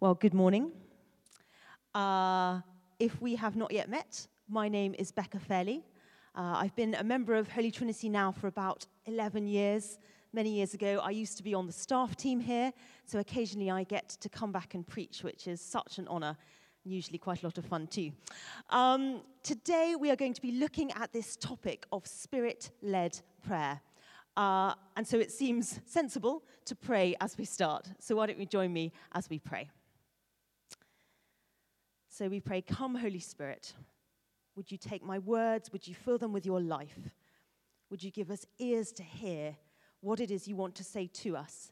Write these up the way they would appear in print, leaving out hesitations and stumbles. Well, good morning. If we have not yet met, my name is Becca Fairley. I've been a member of Holy Trinity now for about 11 years. Many years ago, I used to be on the staff team here, so occasionally I get to come back and preach, which is such an honor, and usually quite a lot of fun too. Today, we are going to be looking at this topic of spirit-led prayer. And so it seems sensible to pray as we start. So why don't you join me as we pray? So we pray, come Holy Spirit, would you take my words, would you fill them with your life? Would you give us ears to hear what it is you want to say to us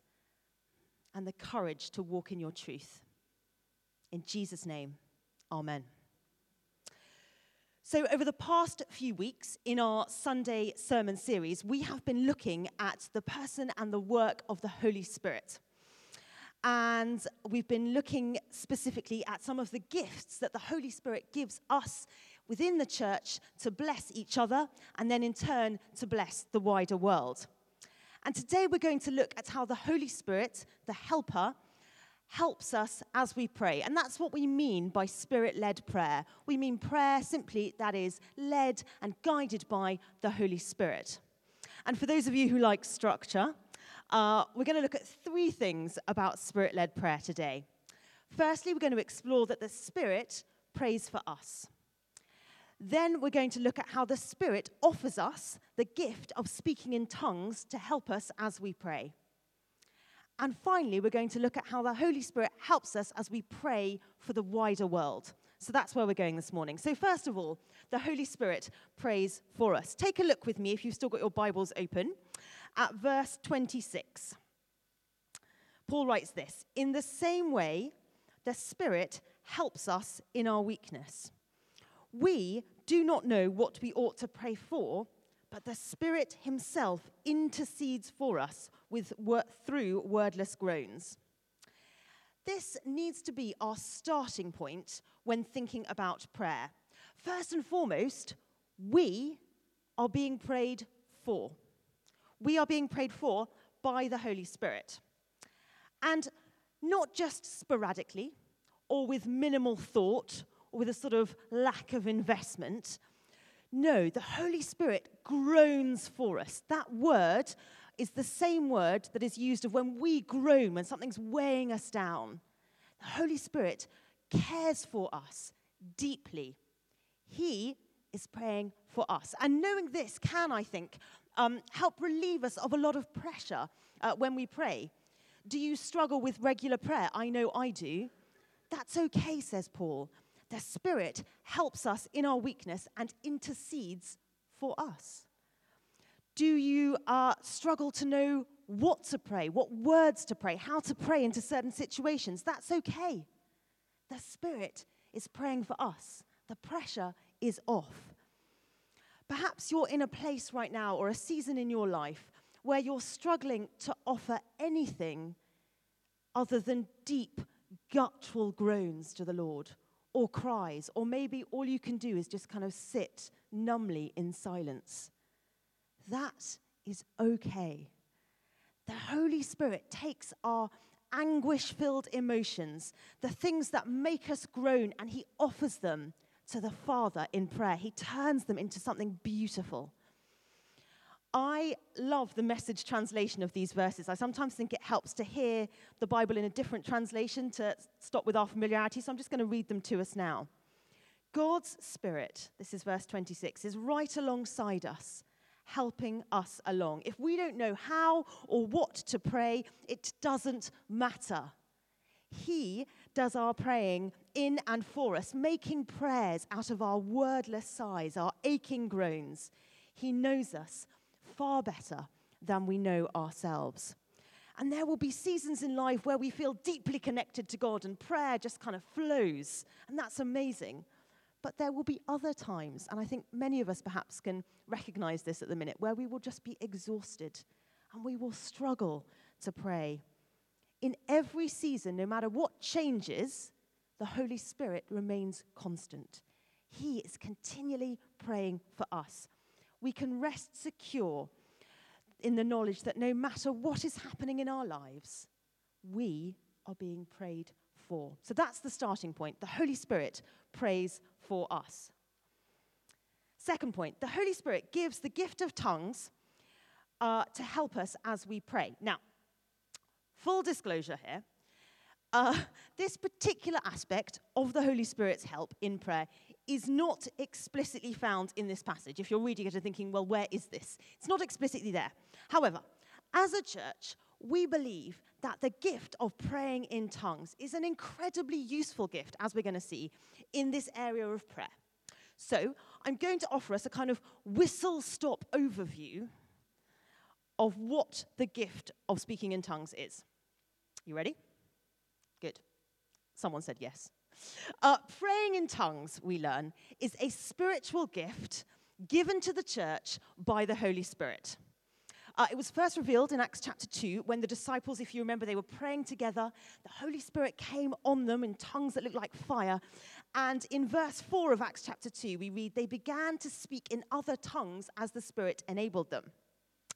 and the courage to walk in your truth? In Jesus' name, amen. So over the past few weeks in our Sunday sermon series, we have been looking at the person and the work of the Holy Spirit. And we've been looking specifically at some of the gifts that the Holy Spirit gives us within the church to bless each other and then in turn to bless the wider world. And today we're going to look at how the Holy Spirit, the helper, helps us as we pray. And that's what we mean by spirit-led prayer. We mean prayer simply that is led and guided by the Holy Spirit. And for those of you who like structure, we're going to look at three things about spirit-led prayer today. Firstly, we're going to explore that the Spirit prays for us. Then we're going to look at how the Spirit offers us the gift of speaking in tongues to help us as we pray. And finally, we're going to look at how the Holy Spirit helps us as we pray for the wider world. So that's where we're going this morning. So first of all, the Holy Spirit prays for us. Take a look with me, if you've still got your Bibles open, at verse 26. Paul writes this, "In the same way, the Spirit helps us in our weakness. We do not know what we ought to pray for, but the Spirit himself intercedes for us through wordless groans." This needs to be our starting point when thinking about prayer. First and foremost, we are being prayed for. We are being prayed for by the Holy Spirit. And not just sporadically or with minimal thought or with a sort of lack of investment. No, the Holy Spirit groans for us. That word is the same word that is used of when we groan, when something's weighing us down. The Holy Spirit cares for us deeply. He is praying for us. And knowing this can, I think, help relieve us of a lot of pressure when we pray. Do you struggle with regular prayer? I know I do. That's okay, says Paul. The Spirit helps us in our weakness and intercedes for us. Do you struggle to know what to pray, what words to pray, how to pray into certain situations? That's okay. The Spirit is praying for us. The pressure is off. Perhaps you're in a place right now or a season in your life where you're struggling to offer anything other than deep, guttural groans to the Lord, or cries, or maybe all you can do is just kind of sit numbly in silence. That is okay. The Holy Spirit takes our anguish-filled emotions, the things that make us groan, and he offers them to the Father in prayer. He turns them into something beautiful. I love the Message translation of these verses. I sometimes think it helps to hear the Bible in a different translation to stop with our familiarity, so I'm just going to read them to us now. God's Spirit, this is verse 26, is right alongside us, helping us along. If we don't know how or what to pray, it doesn't matter. He does our praying in and for us, making prayers out of our wordless sighs, our aching groans. He knows us far better than we know ourselves. And there will be seasons in life where we feel deeply connected to God and prayer just kind of flows, and that's amazing. But there will be other times, and I think many of us perhaps can recognize this at the minute, where we will just be exhausted and we will struggle to pray. In every season, no matter what changes, the Holy Spirit remains constant. He is continually praying for us. We can rest secure in the knowledge that no matter what is happening in our lives, we are being prayed for. So that's the starting point. The Holy Spirit prays for us. Second point, the Holy Spirit gives the gift of tongues to help us as we pray. Now, full disclosure here, this particular aspect of the Holy Spirit's help in prayer is not explicitly found in this passage. If you're reading it and thinking, well, where is this? It's not explicitly there. However, as a church, we believe that the gift of praying in tongues is an incredibly useful gift, as we're going to see, in this area of prayer. So I'm going to offer us a kind of whistle-stop overview of what the gift of speaking in tongues is. You ready? Good. Someone said yes. Praying in tongues, we learn, is a spiritual gift given to the church by the Holy Spirit. It was first revealed in Acts chapter 2 when the disciples, if you remember, they were praying together. The Holy Spirit came on them in tongues that looked like fire. And in verse 4 of Acts chapter 2, we read, they began to speak in other tongues as the Spirit enabled them.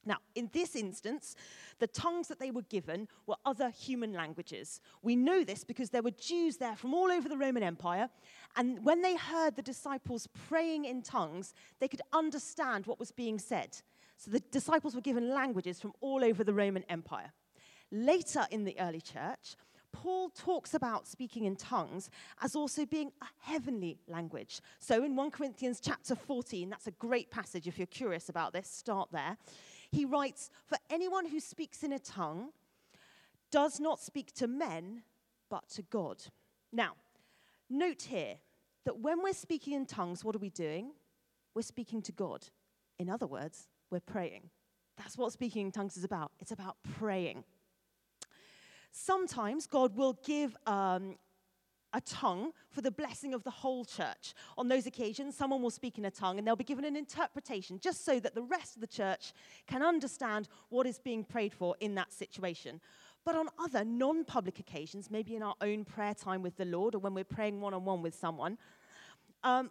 Now, in this instance, the tongues that they were given were other human languages. We know this because there were Jews there from all over the Roman Empire. And when they heard the disciples praying in tongues, they could understand what was being said. So the disciples were given languages from all over the Roman Empire. Later in the early church, Paul talks about speaking in tongues as also being a heavenly language. So in 1 Corinthians chapter 14, that's a great passage if you're curious about this, start there. He writes, "For anyone who speaks in a tongue does not speak to men, but to God." Now, note here that when we're speaking in tongues, what are we doing? We're speaking to God. In other words, we're praying. That's what speaking in tongues is about. It's about praying. Sometimes God will give a tongue for the blessing of the whole church. On those occasions, someone will speak in a tongue and they'll be given an interpretation just so that the rest of the church can understand what is being prayed for in that situation. But on other non-public occasions, maybe in our own prayer time with the Lord or when we're praying one-on-one with someone,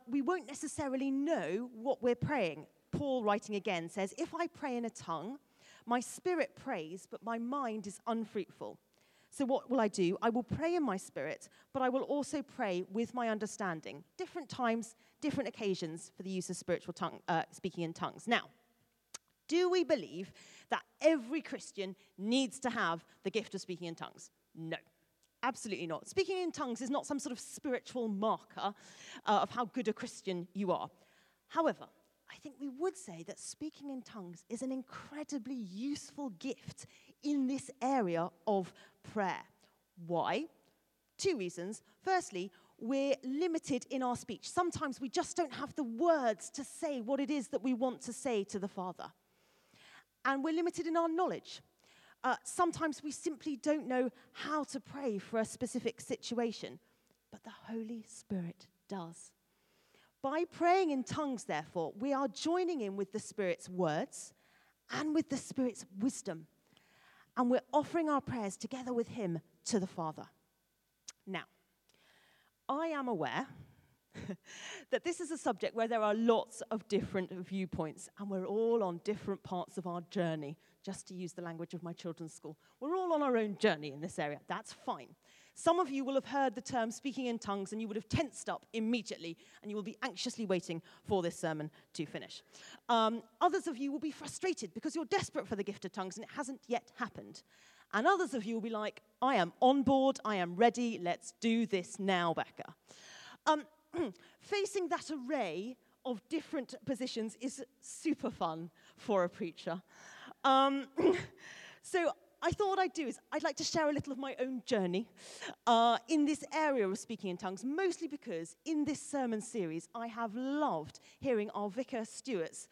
we won't necessarily know what we're praying. Paul, writing again, says, "If I pray in a tongue, my spirit prays, but my mind is unfruitful. So what will I do? I will pray in my spirit, but I will also pray with my understanding." Different times, different occasions for the use of spiritual tongue, speaking in tongues. Now, do we believe that every Christian needs to have the gift of speaking in tongues? No. Absolutely not. Speaking in tongues is not some sort of spiritual marker of how good a Christian you are. However, I think we would say that speaking in tongues is an incredibly useful gift in this area of prayer. Why? Two reasons. Firstly, we're limited in our speech. Sometimes we just don't have the words to say what it is that we want to say to the Father. And we're limited in our knowledge. Sometimes we simply don't know how to pray for a specific situation. But the Holy Spirit does. By praying in tongues, therefore, we are joining in with the Spirit's words and with the Spirit's wisdom. And we're offering our prayers together with Him to the Father. Now, I am aware that this is a subject where there are lots of different viewpoints, and we're all on different parts of our journey, just to use the language of my children's school. We're all on our own journey in this area. That's fine. Some of you will have heard the term speaking in tongues, and you would have tensed up immediately, and you will be anxiously waiting for this sermon to finish. Others of you will be frustrated because you're desperate for the gift of tongues, and it hasn't yet happened. And others of you will be like, I am on board, I am ready, let's do this now, Becca. Facing that array of different positions is super fun for a preacher. So I thought what I'd do is I'd like to share a little of my own journey in this area of speaking in tongues, mostly because in this sermon series, I have loved hearing our vicar Stuart's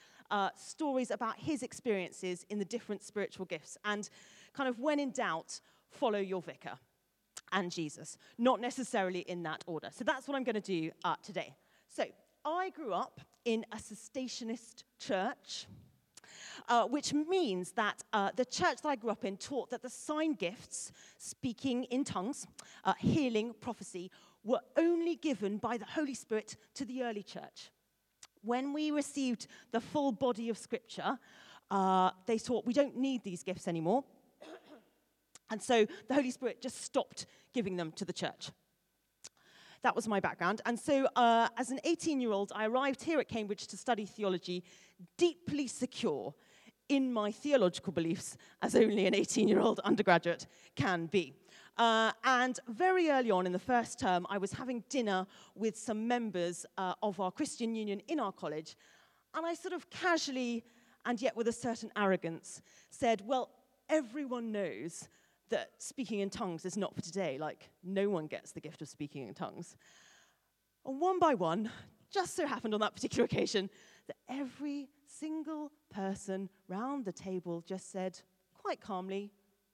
stories about his experiences in the different spiritual gifts. And kind of when in doubt, follow your vicar and Jesus, not necessarily in that order. So that's what I'm going to do today. So I grew up in a cessationist church, which means that the church that I grew up in taught that the sign gifts, speaking in tongues, healing, prophecy, were only given by the Holy Spirit to the early church. When we received the full body of Scripture, they taught we don't need these gifts anymore. And so the Holy Spirit just stopped giving them to the church. That was my background. And so as an 18-year-old, I arrived here at Cambridge to study theology, deeply secure in my theological beliefs, as only an 18-year-old undergraduate can be. And very early on in the first term, I was having dinner with some members of our Christian Union in our college, and I sort of casually, and yet with a certain arrogance, said, well, everyone knows that speaking in tongues is not for today. Like, no one gets the gift of speaking in tongues. And one by one, just so happened on that particular occasion, that every single person round the table just said, quite calmly,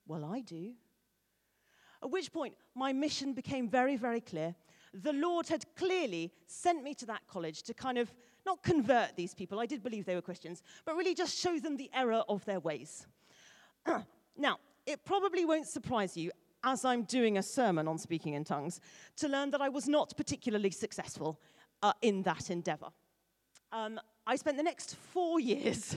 well, I do. At which point, my mission became very, very clear. The Lord had clearly sent me to that college to kind of not convert these people. I did believe they were Christians, but really just show them the error of their ways. Now, it probably won't surprise you, as I'm doing a sermon on speaking in tongues, to learn that I was not particularly successful in that endeavor. I spent the next 4 years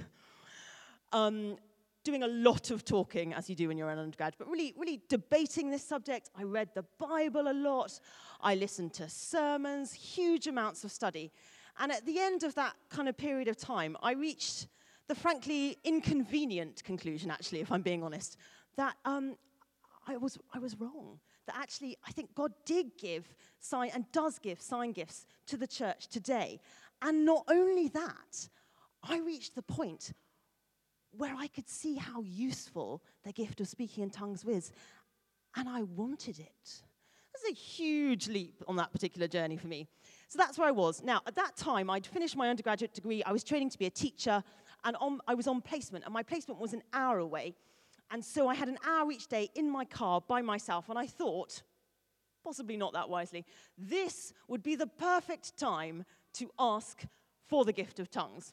doing a lot of talking, as you do when you're an undergrad, but really debating this subject. I read the Bible a lot. I listened to sermons, huge amounts of study. And at the end of that kind of period of time, I reached the frankly inconvenient conclusion, actually, if I'm being honest, that I was wrong. That actually, I think God did give sign and does give sign gifts to the church today. And not only that, I reached the point where I could see how useful the gift of speaking in tongues was, and I wanted it. That's a huge leap on that particular journey for me. So that's where I was. Now, at that time, I'd finished my undergraduate degree. I was training to be a teacher, and I was on placement, and my placement was an hour away. And so I had an hour each day in my car by myself, and I thought, possibly not that wisely, this would be the perfect time to ask for the gift of tongues.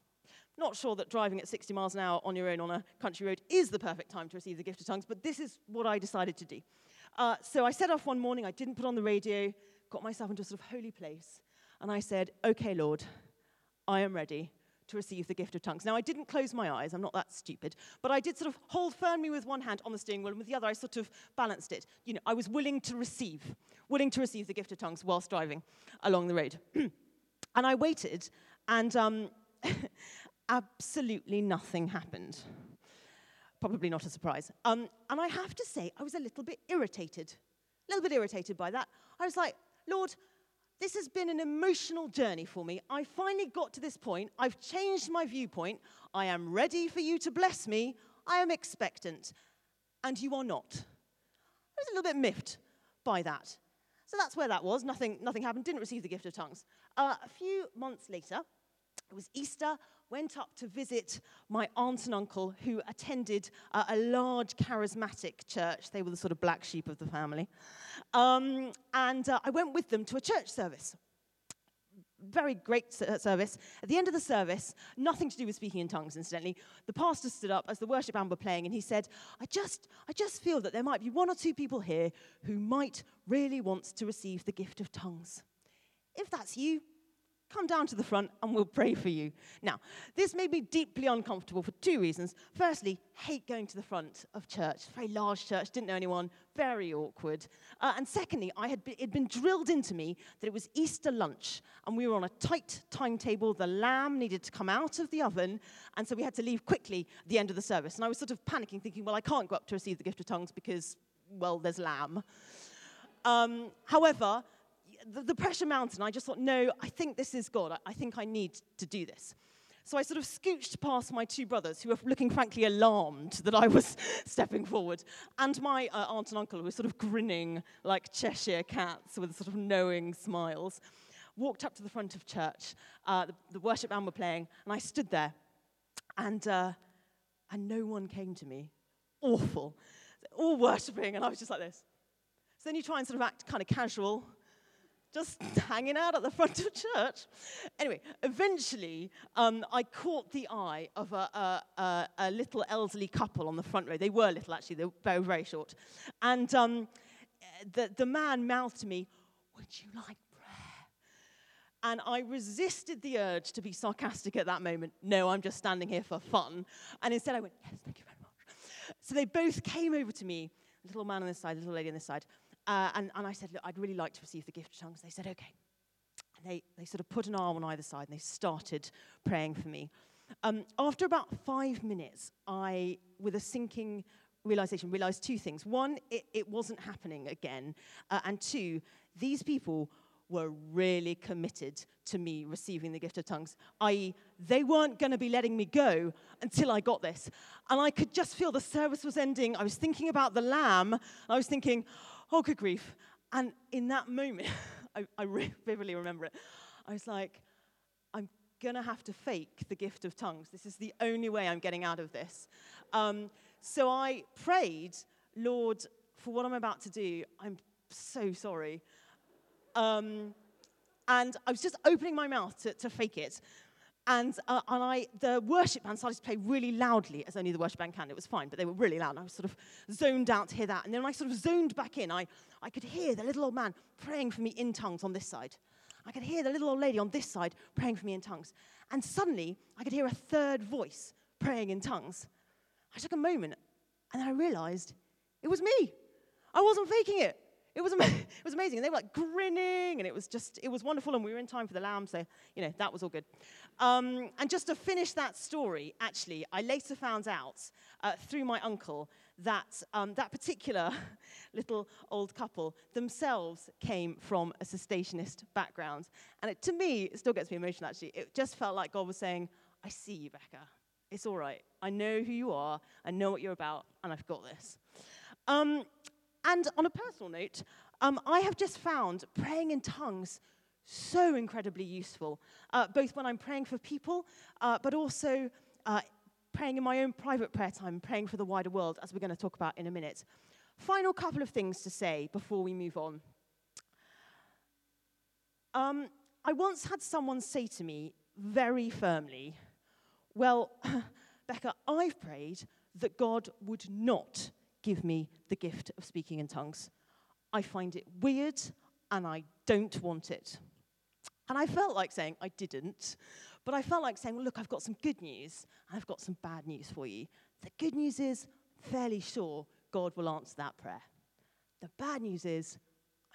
Not sure that driving at 60 miles an hour on your own on a country road is the perfect time to receive the gift of tongues, but this is what I decided to do. So I set off one morning, I didn't put on the radio, got myself into a sort of holy place, and I said, okay, Lord, I am ready to receive the gift of tongues. Now, I didn't close my eyes, I'm not that stupid, but I did sort of hold firmly with one hand on the steering wheel, and with the other I sort of balanced it. You know, I was willing to receive the gift of tongues whilst driving along the road. And I waited, and absolutely nothing happened. Probably not a surprise. And I have to say, I was a little bit irritated by that. I was like, Lord, this has been an emotional journey for me. I finally got to this point. I've changed my viewpoint. I am ready for you to bless me. I am expectant. And you are not. I was a little bit miffed by that. So that's where that was. Nothing happened. Didn't receive the gift of tongues. A few months later, it was Easter, went up to visit my aunt and uncle who attended a large charismatic church. They were the sort of black sheep of the family. And I went with them to a church service. Very great service. At the end of the service, nothing to do with speaking in tongues, incidentally, the pastor stood up as the worship band were playing, and he said, I just feel that there might be one or two people here who might really want to receive the gift of tongues. If that's you, come down to the front and we'll pray for you. Now, this made me deeply uncomfortable for two reasons. Firstly, hate going to the front of church. Very large church, didn't know anyone, very awkward. And secondly, it had been drilled into me that it was Easter lunch and we were on a tight timetable. The lamb needed to come out of the oven, and so we had to leave quickly at the end of the service. And I was sort of panicking, thinking, well, I can't go up to receive the gift of tongues because, well, there's lamb. However, the pressure mountain, I just thought, no, I think this is God. I think I need to do this. So I sort of scooched past my two brothers, who were looking frankly alarmed that I was stepping forward, and my aunt and uncle, who were sort of grinning like Cheshire cats with sort of knowing smiles, walked up to the front of church. The worship band were playing, and I stood there, and no one came to me. Awful. All worshipping, and I was just like this. So then you try and sort of act kind of casual, just hanging out at the front of church. Anyway, eventually, I caught the eye of a little elderly couple on the front row. They were little, actually. They were very, very short. And the man mouthed to me, would you like prayer? And I resisted the urge to be sarcastic at that moment. No, I'm just standing here for fun. And instead I went, yes, thank you very much. So they both came over to me. little man on this side, little lady on this side. And I said, look, I'd really like to receive the gift of tongues. They said, okay. And they sort of put an arm on either side, and they started praying for me. After about 5 minutes, I, with a sinking realization, realized two things. One, it wasn't happening again. And two, these people were really committed to me receiving the gift of tongues, i.e., they weren't going to be letting me go until I got this. And I could just feel the service was ending. I was thinking about the lamb. I was thinking, oh, good grief. And in that moment, I vividly remember it, I was like, I'm going to have to fake the gift of tongues. This is the only way I'm getting out of this. So I prayed, Lord, for what I'm about to do, I'm so sorry. And I was just opening my mouth to fake it. And the worship band started to play really loudly, as only the worship band can. It was fine, but they were really loud. And I was sort of zoned out to hear that. And then when I sort of zoned back in, I could hear the little old man praying for me in tongues on this side. I could hear the little old lady on this side praying for me in tongues. And suddenly, I could hear a third voice praying in tongues. I took a moment, and then I realized it was me. I wasn't faking it. It was amazing. And they were like grinning, and it was wonderful, and we were in time for the lamb, so, you know, that was all good. And just to finish that story, actually, I later found out through my uncle that that particular little old couple themselves came from a cessationist background. And it, to me, it still gets me emotional, actually. It just felt like God was saying, I see you, Becca. It's all right. I know who you are. I know what you're about, and I've got this. And on a personal note, I have just found praying in tongues so incredibly useful, both when I'm praying for people, but also praying in my own private prayer time, praying for the wider world, as we're going to talk about in a minute. Final couple of things to say before we move on. I once had someone say to me very firmly, well, Becca, I've prayed that God would not give me the gift of speaking in tongues. I find it weird, and I don't want it. And I felt like saying, I didn't, but I felt like saying, well, look, I've got some good news, and I've got some bad news for you. The good news is, I'm fairly sure God will answer that prayer. The bad news is,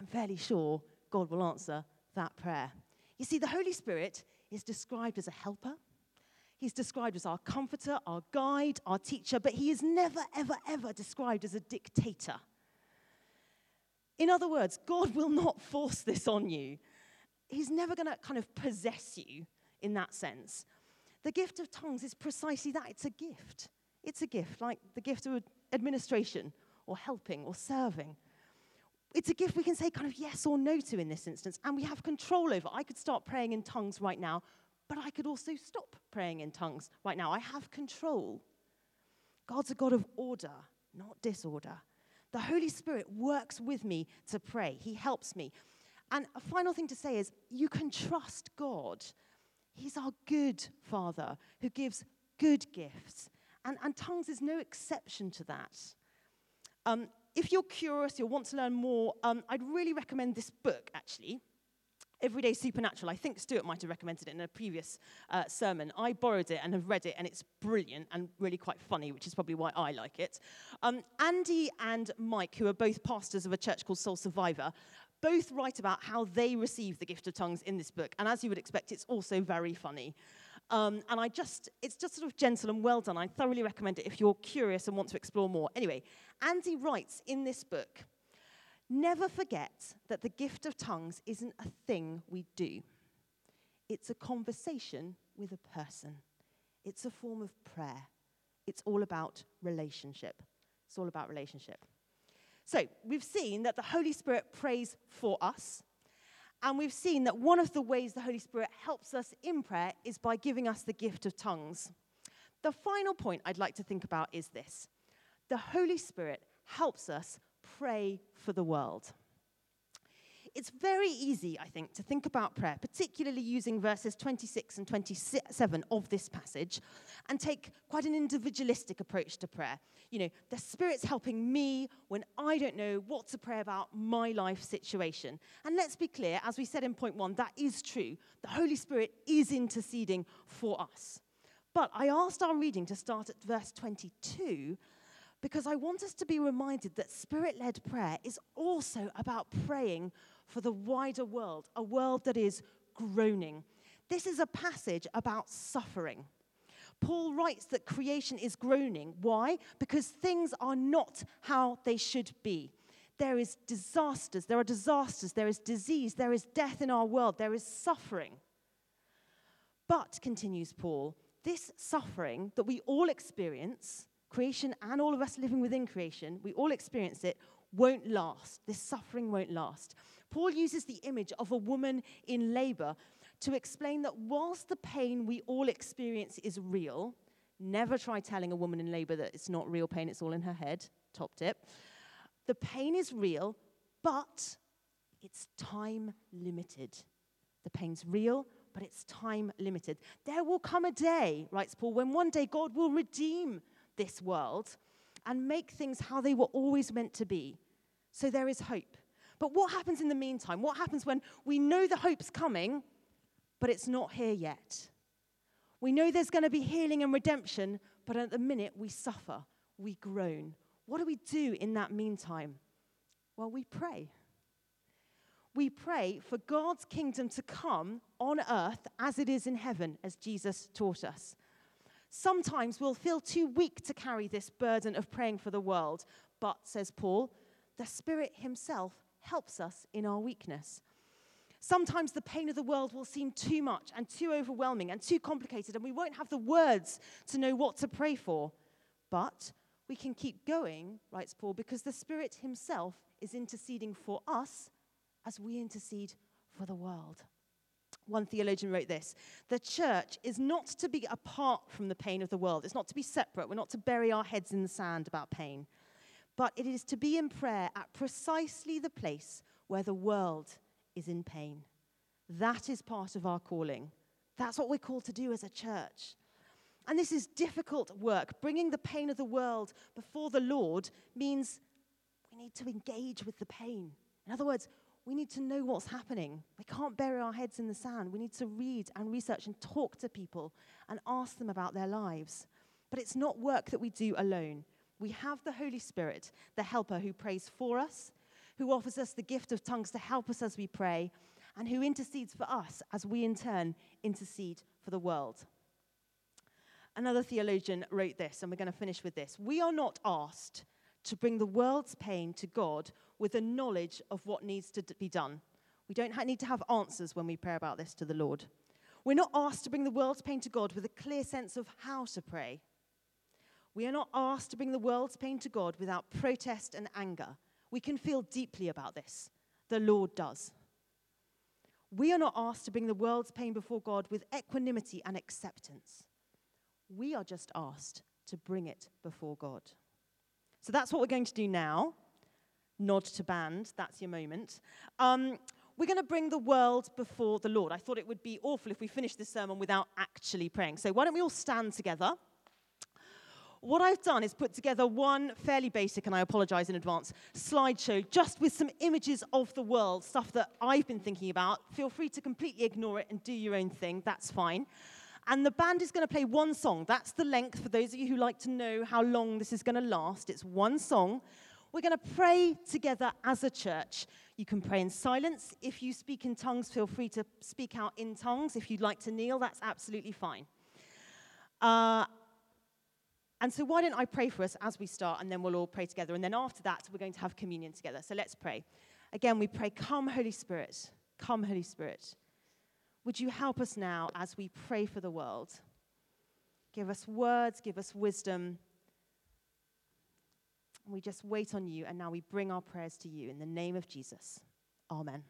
I'm fairly sure God will answer that prayer. You see, the Holy Spirit is described as a helper. He's described as our comforter, our guide, our teacher, but he is never, ever, ever described as a dictator. In other words, God will not force this on you. He's never going to kind of possess you in that sense. The gift of tongues is precisely that. It's a gift. It's a gift, like the gift of administration or helping or serving. It's a gift we can say kind of yes or no to in this instance, and we have control over. I could start praying in tongues right now, but I could also stop praying in tongues right now. I have control. God's a God of order, not disorder. The Holy Spirit works with me to pray. He helps me. And a final thing to say is you can trust God. He's our good Father who gives good gifts. And tongues is no exception to that. If you're curious, you'll want to learn more, I'd really recommend this book, actually. Everyday Supernatural. I think Stuart might have recommended it in a previous sermon. I borrowed it and have read it, and it's brilliant and really quite funny, which is probably why I like it. Andy and Mike, who are both pastors of a church called Soul Survivor, both write about how they receive the gift of tongues in this book. And as you would expect, it's also very funny. And it's just sort of gentle and well done. I thoroughly recommend it if you're curious and want to explore more. Anyway, Andy writes in this book, never forget that the gift of tongues isn't a thing we do. It's a conversation with a person. It's a form of prayer. It's all about relationship. It's all about relationship. So we've seen that the Holy Spirit prays for us, and we've seen that one of the ways the Holy Spirit helps us in prayer is by giving us the gift of tongues. The final point I'd like to think about is this. The Holy Spirit helps us pray for the world. It's very easy, I think, to think about prayer, particularly using verses 26 and 27 of this passage, and take quite an individualistic approach to prayer. You know, the Spirit's helping me when I don't know what to pray about my life situation. And let's be clear, as we said in point one, that is true. The Holy Spirit is interceding for us. But I asked our reading to start at verse 22 because I want us to be reminded that Spirit-led prayer is also about praying for the wider world, a world that is groaning. This is a passage about suffering. Paul writes that creation is groaning. Why? Because things are not how they should be. There are disasters, there is disease, there is death in our world, there is suffering. But, continues Paul, this suffering that we all experience, creation and all of us living within creation, we all experience it, won't last. This suffering won't last. Paul uses the image of a woman in labor to explain that whilst the pain we all experience is real, never try telling a woman in labor that it's not real pain, it's all in her head, top tip. The pain is real, but it's time limited. The pain's real, but it's time limited. There will come a day, writes Paul, when one day God will redeem this world and make things how they were always meant to be. So there is hope. But what happens in the meantime? What happens when we know the hope's coming, but it's not here yet? We know there's going to be healing and redemption, but at the minute we suffer, we groan. What do we do in that meantime? Well, we pray. We pray for God's kingdom to come on earth as it is in heaven, as Jesus taught us. Sometimes we'll feel too weak to carry this burden of praying for the world, but, says Paul, the Spirit himself helps us in our weakness. Sometimes the pain of the world will seem too much and too overwhelming and too complicated, and we won't have the words to know what to pray for. But we can keep going, writes Paul, because the Spirit himself is interceding for us as we intercede for the world. One theologian wrote this: the church is not to be apart from the pain of the world. It's not to be separate. We're not to bury our heads in the sand about pain. But it is to be in prayer at precisely the place where the world is in pain. That is part of our calling. That's what we're called to do as a church. And this is difficult work. Bringing the pain of the world before the Lord means we need to engage with the pain. In other words, we need to know what's happening. We can't bury our heads in the sand. We need to read and research and talk to people and ask them about their lives. But it's not work that we do alone. We have the Holy Spirit, the helper who prays for us, who offers us the gift of tongues to help us as we pray, and who intercedes for us as we in turn intercede for the world. Another theologian wrote this, and we're going to finish with this: we are not asked to bring the world's pain to God with a knowledge of what needs to be done. We don't need to have answers when we pray about this to the Lord. We're not asked to bring the world's pain to God with a clear sense of how to pray. We are not asked to bring the world's pain to God without protest and anger. We can feel deeply about this. The Lord does. We are not asked to bring the world's pain before God with equanimity and acceptance. We are just asked to bring it before God. So that's what we're going to do now. Nod to band, that's your moment. We're going to bring the world before the Lord. I thought it would be awful if we finished this sermon without actually praying. So why don't we all stand together? What I've done is put together one fairly basic, and I apologize in advance, slideshow just with some images of the world, stuff that I've been thinking about. Feel free to completely ignore it and do your own thing. That's fine. And the band is going to play one song. That's the length for those of you who like to know how long this is going to last. It's one song. We're going to pray together as a church. You can pray in silence. If you speak in tongues, feel free to speak out in tongues. If you'd like to kneel, that's absolutely fine. And so why don't I pray for us as we start, and then we'll all pray together. And then after that, we're going to have communion together. So let's pray. Again, we pray, come, Holy Spirit. Come, Holy Spirit. Would you help us now as we pray for the world? Give us words, give us wisdom. We just wait on you, and now we bring our prayers to you in the name of Jesus. Amen.